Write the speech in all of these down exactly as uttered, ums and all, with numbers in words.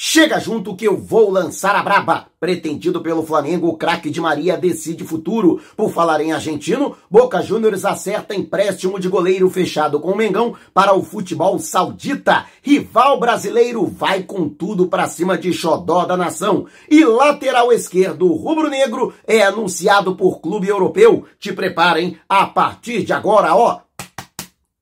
Chega junto que eu vou lançar a braba. Pretendido pelo Flamengo, o craque Di Maria decide futuro. Por falar em argentino, Boca Juniors acerta empréstimo de goleiro fechado com o Mengão para o futebol saudita. Rival brasileiro vai com tudo para cima de xodó da nação. E lateral esquerdo rubro-negro é anunciado por clube europeu. Te preparem, a partir de agora, ó.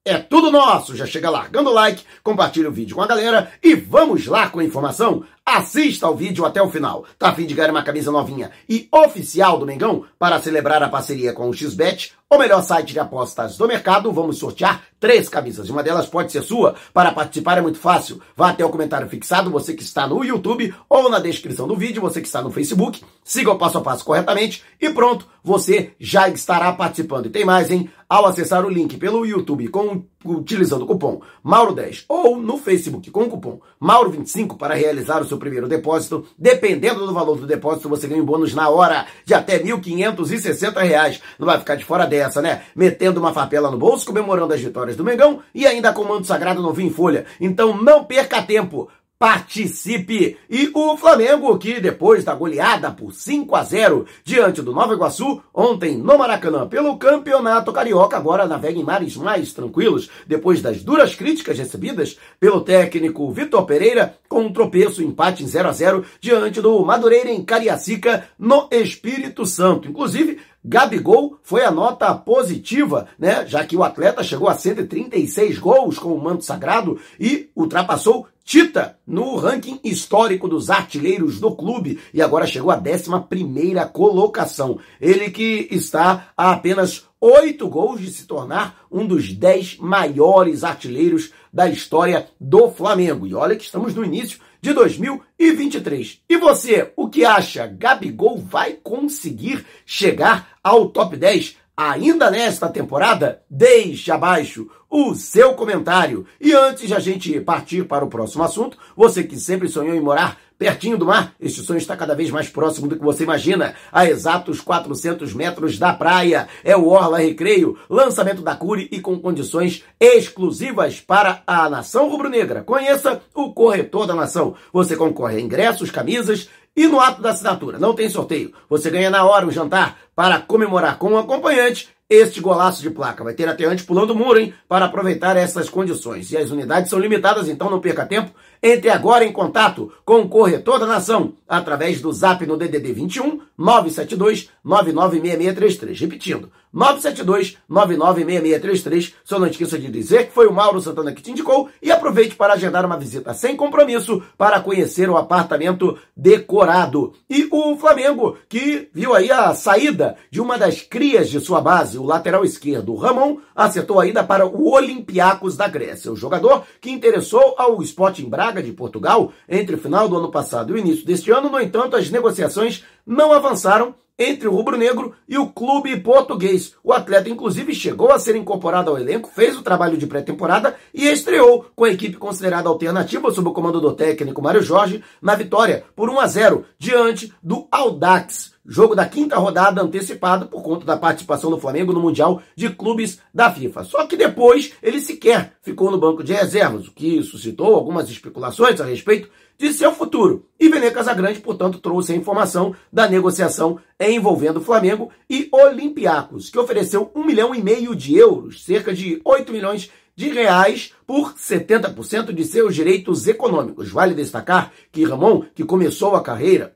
É tudo nosso! Já chega largando o like, compartilha o vídeo com a galera e vamos lá com a informação! Assista ao vídeo até o final. Tá a fim de ganhar uma camisa novinha e oficial do Mengão para celebrar a parceria com o Xbet, o melhor site de apostas do mercado? Vamos sortear três camisas. Uma delas pode ser sua. Para participar é muito fácil. Vá até o comentário fixado, você que está no YouTube, ou na descrição do vídeo, você que está no Facebook. Siga o passo a passo corretamente e pronto, você já estará participando. E tem mais, hein? Ao acessar o link pelo YouTube com utilizando o cupom Mauro dez ou no Facebook com o cupom Mauro vinte e cinco para realizar o seu primeiro depósito. Dependendo do valor do depósito, você ganha um bônus na hora de até mil quinhentos e sessenta reais. Não vai ficar de fora dessa, né? Metendo uma farpela no bolso, comemorando as vitórias do Mengão e ainda com o manto sagrado novinho em folha. Então não perca tempo. Participe! E o Flamengo, que depois da goleada por cinco a zero diante do Nova Iguaçu, ontem no Maracanã, pelo Campeonato Carioca, agora navega em mares mais tranquilos, depois das duras críticas recebidas pelo técnico Vitor Pereira, com um tropeço, empate em zero a zero diante do Madureira em Cariacica, no Espírito Santo. Inclusive, Gabigol foi a nota positiva, né? Já que o atleta chegou a cento e trinta e seis gols com o manto sagrado e ultrapassou Tita no ranking histórico dos artilheiros do clube e agora chegou à décima primeira colocação. Ele que está a apenas oito gols de se tornar um dos dez maiores artilheiros da história do Flamengo. E olha que estamos no início de dois mil e vinte e três. E você, o que acha? Gabigol vai conseguir chegar ao top dez? Ainda nesta temporada? Deixe abaixo o seu comentário. E antes de a gente partir para o próximo assunto, você que sempre sonhou em morar pertinho do mar, este sonho está cada vez mais próximo do que você imagina, a exatos quatrocentos metros da praia. É o Orla Recreio, lançamento da Cury e com condições exclusivas para a nação rubro-negra. Conheça o corretor da nação. Você concorre a ingressos, camisas e no ato da assinatura. Não tem sorteio. Você ganha na hora um jantar para comemorar com o acompanhante. Este golaço de placa vai ter ateante pulando o muro, hein? Para aproveitar essas condições. E as unidades são limitadas, então não perca tempo. Entre agora em contato com o corretor da nação através do zap no D D D vinte e um, nove sete dois, nove nove seis seis três três. Repetindo, nove sete dois, nove nove seis seis três três. Só não esqueça de dizer que foi o Mauro Santana que te indicou e aproveite para agendar uma visita sem compromisso para conhecer o apartamento decorado. E o Flamengo, que viu aí a saída de uma das crias de sua base, o lateral esquerdo, Ramon, acertou ainda para o Olympiacos da Grécia. O jogador que interessou ao Sporting Braga de Portugal entre o final do ano passado e o início deste ano, no entanto, as negociações não avançaram entre o rubro-negro e o clube português. O atleta, inclusive, chegou a ser incorporado ao elenco, fez o trabalho de pré-temporada e estreou com a equipe considerada alternativa sob o comando do técnico Mário Jorge na vitória por um a zero diante do Audax. Jogo da quinta rodada antecipado por conta da participação do Flamengo no Mundial de Clubes da FIFA. Só que depois ele sequer ficou no banco de reservas, o que suscitou algumas especulações a respeito de seu futuro. E Veneca Casagrande, portanto, trouxe a informação da negociação envolvendo Flamengo e Olympiacos, que ofereceu um milhão e meio de euros, cerca de oito milhões de reais, por setenta por cento de seus direitos econômicos. Vale destacar que Ramon, que começou a carreira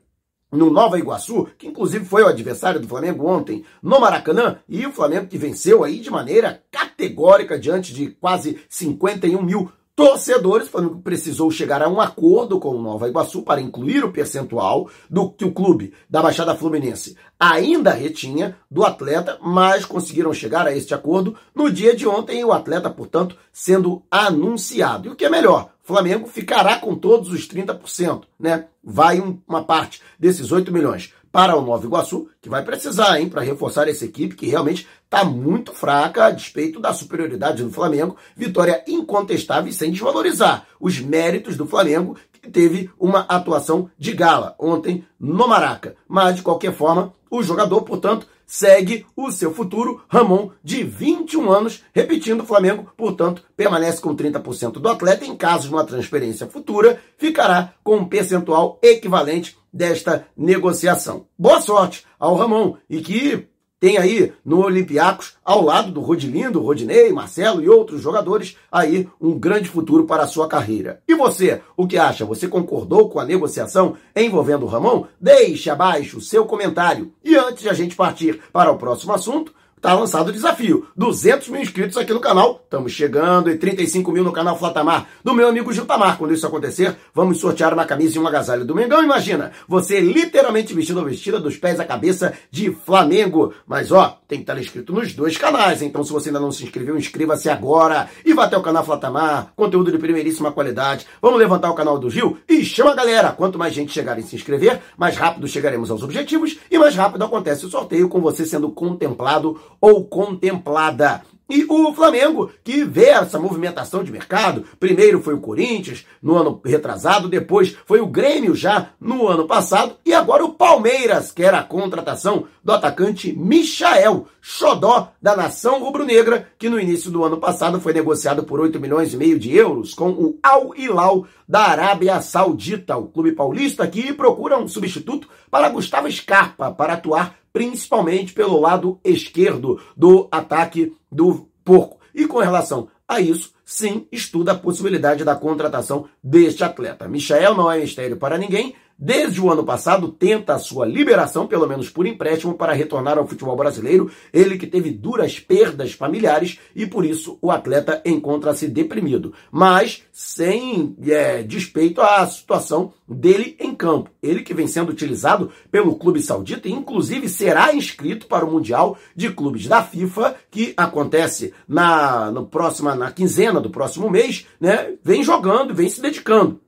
no Nova Iguaçu, que inclusive foi o adversário do Flamengo ontem no Maracanã, e o Flamengo que venceu aí de maneira categórica diante de quase cinquenta e um mil torcedores, o Flamengo precisou chegar a um acordo com o Nova Iguaçu para incluir o percentual do que o clube da Baixada Fluminense ainda retinha do atleta, mas conseguiram chegar a este acordo no dia de ontem, o atleta, portanto, sendo anunciado. E o que é melhor? Flamengo ficará com todos os trinta por cento, né? Vai um, uma parte desses oito milhões para o Nova Iguaçu, que vai precisar, hein, para reforçar essa equipe que realmente está muito fraca a despeito da superioridade do Flamengo. Vitória incontestável e sem desvalorizar os méritos do Flamengo, que teve uma atuação de gala ontem no Maraca. Mas, de qualquer forma, o jogador, portanto, segue o seu futuro. Ramon, de vinte e um anos, repetindo o Flamengo, portanto, permanece com trinta por cento do atleta. Em caso de uma transferência futura, ficará com um percentual equivalente desta negociação. Boa sorte ao Ramon e que tem aí no Olympiacos, ao lado do Rodilindo, Rodinei, Marcelo e outros jogadores, aí um grande futuro para a sua carreira. E você, o que acha? Você concordou com a negociação envolvendo o Ramon? Deixe abaixo o seu comentário. E antes de a gente partir para o próximo assunto, tá lançado o desafio. duzentos mil inscritos aqui no canal. Estamos chegando e trinta e cinco mil no canal Flatamar do meu amigo Gil Tamar. Quando isso acontecer, vamos sortear uma camisa e um agasalho do Mengão. Imagina, você literalmente vestido ou vestida dos pés à cabeça de Flamengo. Mas ó, tem que estar inscrito nos dois canais. Então se você ainda não se inscreveu, inscreva-se agora. E vá até o canal Flatamar. Conteúdo de primeiríssima qualidade. Vamos levantar o canal do Gil e chama a galera. Quanto mais gente chegar e se inscrever, mais rápido chegaremos aos objetivos e mais rápido acontece o sorteio com você sendo contemplado ou contemplada. E o Flamengo, que vê essa movimentação de mercado, primeiro foi o Corinthians no ano retrasado, depois foi o Grêmio já no ano passado, e agora o Palmeiras, que era a contratação do atacante Michael, xodó da nação rubro-negra, que no início do ano passado foi negociado por oito milhões e meio de euros com o Al Hilal da Arábia Saudita. O clube paulista que procura um substituto para Gustavo Scarpa, para atuar principalmente pelo lado esquerdo do ataque do porco. E com relação a isso, sim, estuda a possibilidade da contratação deste atleta. Michael não é mistério para ninguém. Desde o ano passado, tenta a sua liberação, pelo menos por empréstimo, para retornar ao futebol brasileiro. Ele que teve duras perdas familiares e, por isso, o atleta encontra-se deprimido. Mas sem é, despeito à situação dele em campo. Ele que vem sendo utilizado pelo clube saudita e, inclusive, será inscrito para o Mundial de Clubes da FIFA, que acontece na, no próxima, na quinzena do próximo mês, né? Vem jogando, vem se dedicando.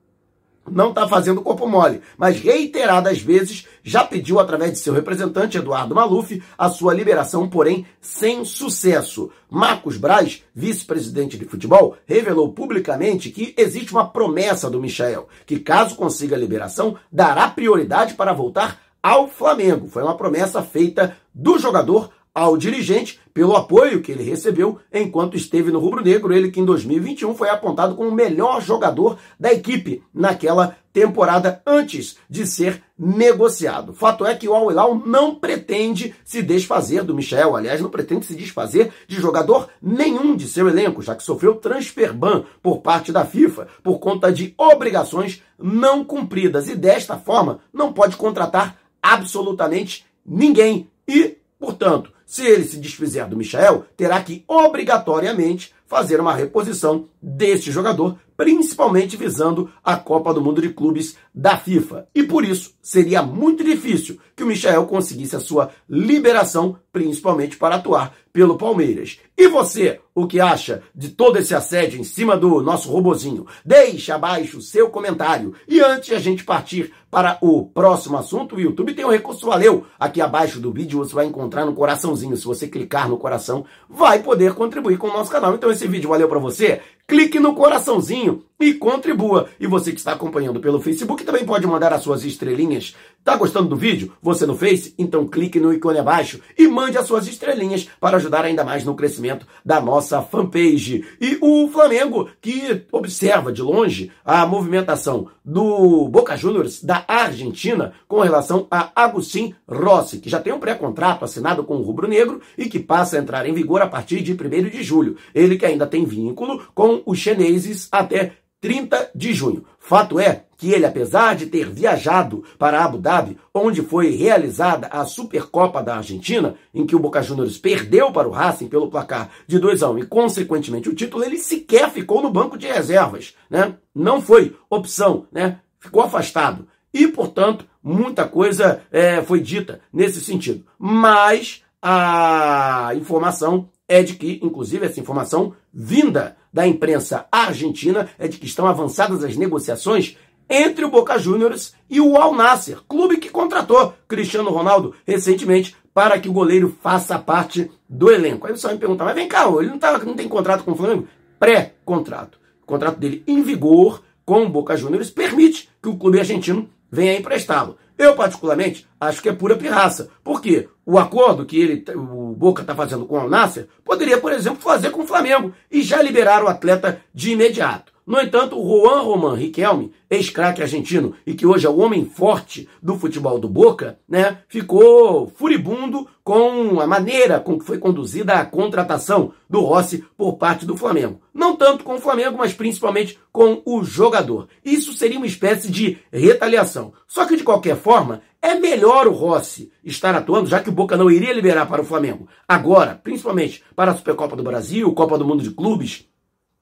Não está fazendo corpo mole, mas reiteradas vezes já pediu através de seu representante, Eduardo Maluf, a sua liberação, porém sem sucesso. Marcos Braz, vice-presidente de futebol, revelou publicamente que existe uma promessa do Michael, que caso consiga a liberação, dará prioridade para voltar ao Flamengo. Foi uma promessa feita do jogador ao dirigente pelo apoio que ele recebeu enquanto esteve no rubro-negro, ele que em dois mil e vinte e um foi apontado como o melhor jogador da equipe naquela temporada antes de ser negociado. Fato é que o Al Hilal não pretende se desfazer do Michael, aliás, não pretende se desfazer de jogador nenhum de seu elenco, já que sofreu transfer ban por parte da FIFA por conta de obrigações não cumpridas e desta forma não pode contratar absolutamente ninguém e, portanto, se ele se desfizer do Michael, terá que obrigatoriamente fazer uma reposição deste jogador, principalmente visando a Copa do Mundo de Clubes da FIFA. E por isso, seria muito difícil que o Michael conseguisse a sua liberação, principalmente para atuar pelo Palmeiras. E você, o que acha de todo esse assédio em cima do nosso robozinho? Deixe abaixo o seu comentário. E antes de a gente partir para o próximo assunto, o YouTube tem um recurso Valeu. Aqui abaixo do vídeo você vai encontrar um coraçãozinho. Se você clicar no coração, vai poder contribuir com o nosso canal. Então esse vídeo valeu para você? Clique no coraçãozinho e contribua. E você que está acompanhando pelo Facebook também pode mandar as suas estrelinhas. Tá gostando do vídeo? Você no Face? Então clique no ícone abaixo e mande as suas estrelinhas para ajudar ainda mais no crescimento da nossa fanpage. E o Flamengo, que observa de longe a movimentação do Boca Juniors da Argentina com relação a Agustin Rossi, que já tem um pré-contrato assinado com o Rubro Negro e que passa a entrar em vigor a partir de primeiro de julho. Ele que ainda tem vínculo com os chineses até trinta de junho. Fato é que ele, apesar de ter viajado para Abu Dhabi, onde foi realizada a Supercopa da Argentina, em que o Boca Juniors perdeu para o Racing pelo placar de dois a um e, consequentemente, o título, ele sequer ficou no banco de reservas, né? Não foi opção, né? Ficou afastado. E, portanto, muita coisa é, foi dita nesse sentido. Mas a informação é de que, inclusive, essa informação vinda da imprensa argentina é de que estão avançadas as negociações entre o Boca Juniors e o Al Nassr, clube que contratou Cristiano Ronaldo recentemente para que o goleiro faça parte do elenco. Aí você vai me perguntar, mas vem cá, ele não, tá, não tem contrato com o Flamengo? Pré-contrato. O contrato dele em vigor com o Boca Juniors permite que o clube argentino venha emprestá-lo. Eu, particularmente, acho que é pura pirraça. Por quê? O acordo que ele, o Boca está fazendo com o Al Nassr poderia, por exemplo, fazer com o Flamengo e já liberar o atleta de imediato. No entanto, o Juan Román Riquelme, ex-craque argentino e que hoje é o homem forte do futebol do Boca, né, ficou furibundo com a maneira com que foi conduzida a contratação do Rossi por parte do Flamengo. Não tanto com o Flamengo, mas principalmente com o jogador. Isso seria uma espécie de retaliação. Só que, de qualquer forma, é melhor o Rossi estar atuando, já que o Boca não iria liberar para o Flamengo. Agora, principalmente para a Supercopa do Brasil, Copa do Mundo de Clubes,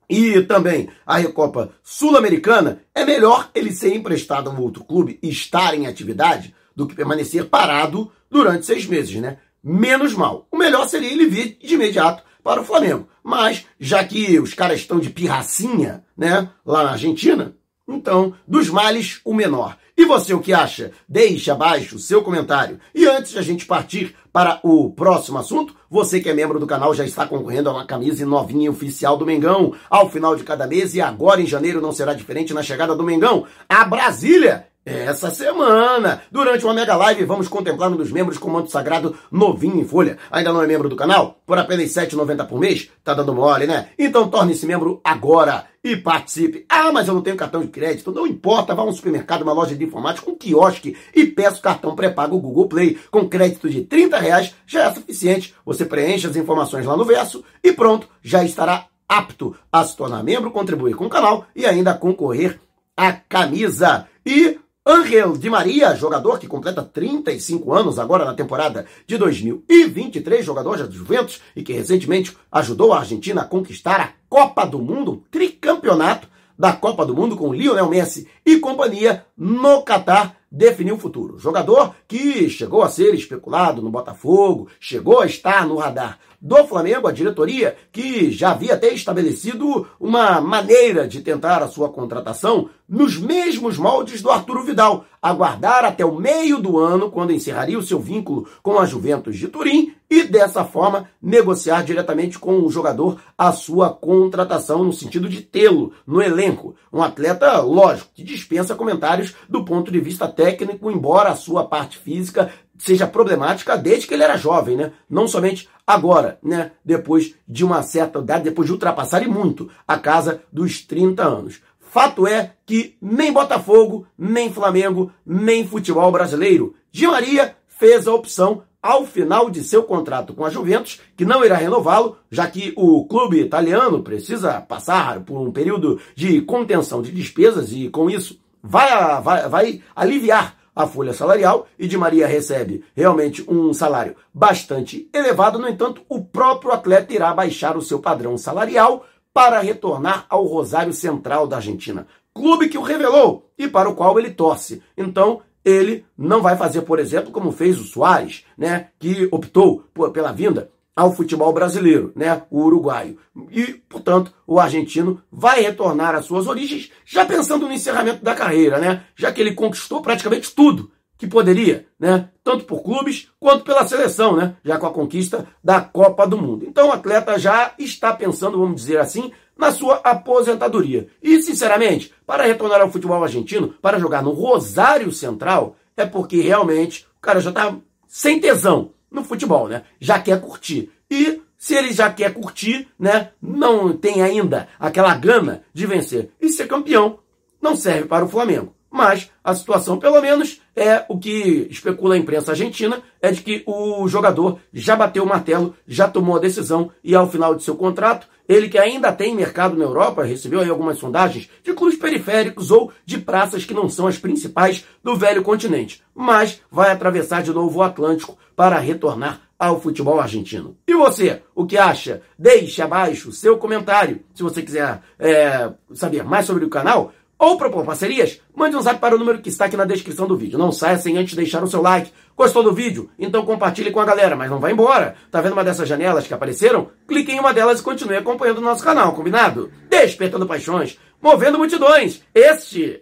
e também a Recopa Sul-Americana, é melhor ele ser emprestado a um outro clube e estar em atividade do que permanecer parado durante seis meses, né? Menos mal. O melhor seria ele vir de imediato para o Flamengo. Mas, já que os caras estão de pirracinha, né, lá na Argentina, então, dos males, o menor. E você, o que acha? Deixe abaixo o seu comentário. E antes de a gente partir para o próximo assunto, você que é membro do canal já está concorrendo a uma camisa novinha oficial do Mengão ao final de cada mês, e agora em janeiro não será diferente na chegada do Mengão a Brasília. Essa semana, durante uma mega live, vamos contemplar um dos membros com manto sagrado novinho em folha. Ainda não é membro do canal? Por apenas sete reais e noventa centavos por mês? Tá dando mole, né? Então torne-se membro agora e participe. Ah, mas eu não tenho cartão de crédito. Não importa, vá a um supermercado, uma loja de informática, um quiosque e peça o cartão pré-pago Google Play. Com crédito de trinta reais já é suficiente. Você preenche as informações lá no verso e pronto, já estará apto a se tornar membro, contribuir com o canal e ainda concorrer à camisa. E Ángel Di Maria, jogador que completa trinta e cinco anos agora na temporada de dois mil e vinte e três, jogador da Juventus e que recentemente ajudou a Argentina a conquistar a Copa do Mundo, um tricampeonato da Copa do Mundo com o Lionel Messi e companhia no Catar, definiu o futuro. Jogador que chegou a ser especulado no Botafogo, chegou a estar no radar do Flamengo, a diretoria que já havia até estabelecido uma maneira de tentar a sua contratação nos mesmos moldes do Arturo Vidal, aguardar até o meio do ano, quando encerraria o seu vínculo com a Juventus de Turim, e dessa forma negociar diretamente com o jogador a sua contratação, no sentido de tê-lo no elenco. Um atleta, lógico, que dispensa comentários do ponto de vista técnico, embora a sua parte física seja problemática desde que ele era jovem, né? Não somente agora, né? Depois de uma certa idade, depois de ultrapassar e muito a casa dos trinta anos. Fato é que nem Botafogo, nem Flamengo, nem futebol brasileiro. Di Maria fez a opção ao final de seu contrato com a Juventus, que não irá renová-lo, já que o clube italiano precisa passar por um período de contenção de despesas e, com isso, vai, vai, vai aliviar a folha salarial, e Di Maria recebe realmente um salário bastante elevado. No entanto, o próprio atleta irá baixar o seu padrão salarial para retornar ao Rosário Central da Argentina, clube que o revelou e para o qual ele torce. Então, ele não vai fazer, por exemplo, como fez o Soares, né, que optou por, pela vinda ao futebol brasileiro, né, o uruguaio. E, portanto, o argentino vai retornar às suas origens, já pensando no encerramento da carreira, né, já que ele conquistou praticamente tudo que poderia, né, tanto por clubes quanto pela seleção, né, já com a conquista da Copa do Mundo. Então o atleta já está pensando, vamos dizer assim, na sua aposentadoria. E, sinceramente, para retornar ao futebol argentino, para jogar no Rosário Central, é porque realmente o cara já está sem tesão no futebol, né? Já quer curtir. E se ele já quer curtir, né, não tem ainda aquela gana de vencer e ser campeão, não serve para o Flamengo. Mas a situação, pelo menos, é o que especula a imprensa argentina, é de que o jogador já bateu o martelo, já tomou a decisão, e ao final de seu contrato, ele que ainda tem mercado na Europa, recebeu aí algumas sondagens de clubes periféricos ou de praças que não são as principais do velho continente, mas vai atravessar de novo o Atlântico para retornar ao futebol argentino. E você, o que acha? Deixe abaixo o seu comentário. Se você quiser é, saber mais sobre o canal, ou propor parcerias, mande um zap para o número que está aqui na descrição do vídeo. Não saia sem antes deixar o seu like. Gostou do vídeo? Então compartilhe com a galera, mas não vá embora. Tá vendo uma dessas janelas que apareceram? Clique em uma delas e continue acompanhando o nosso canal, combinado? Despertando paixões, movendo multidões. Este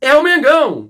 é o Mengão!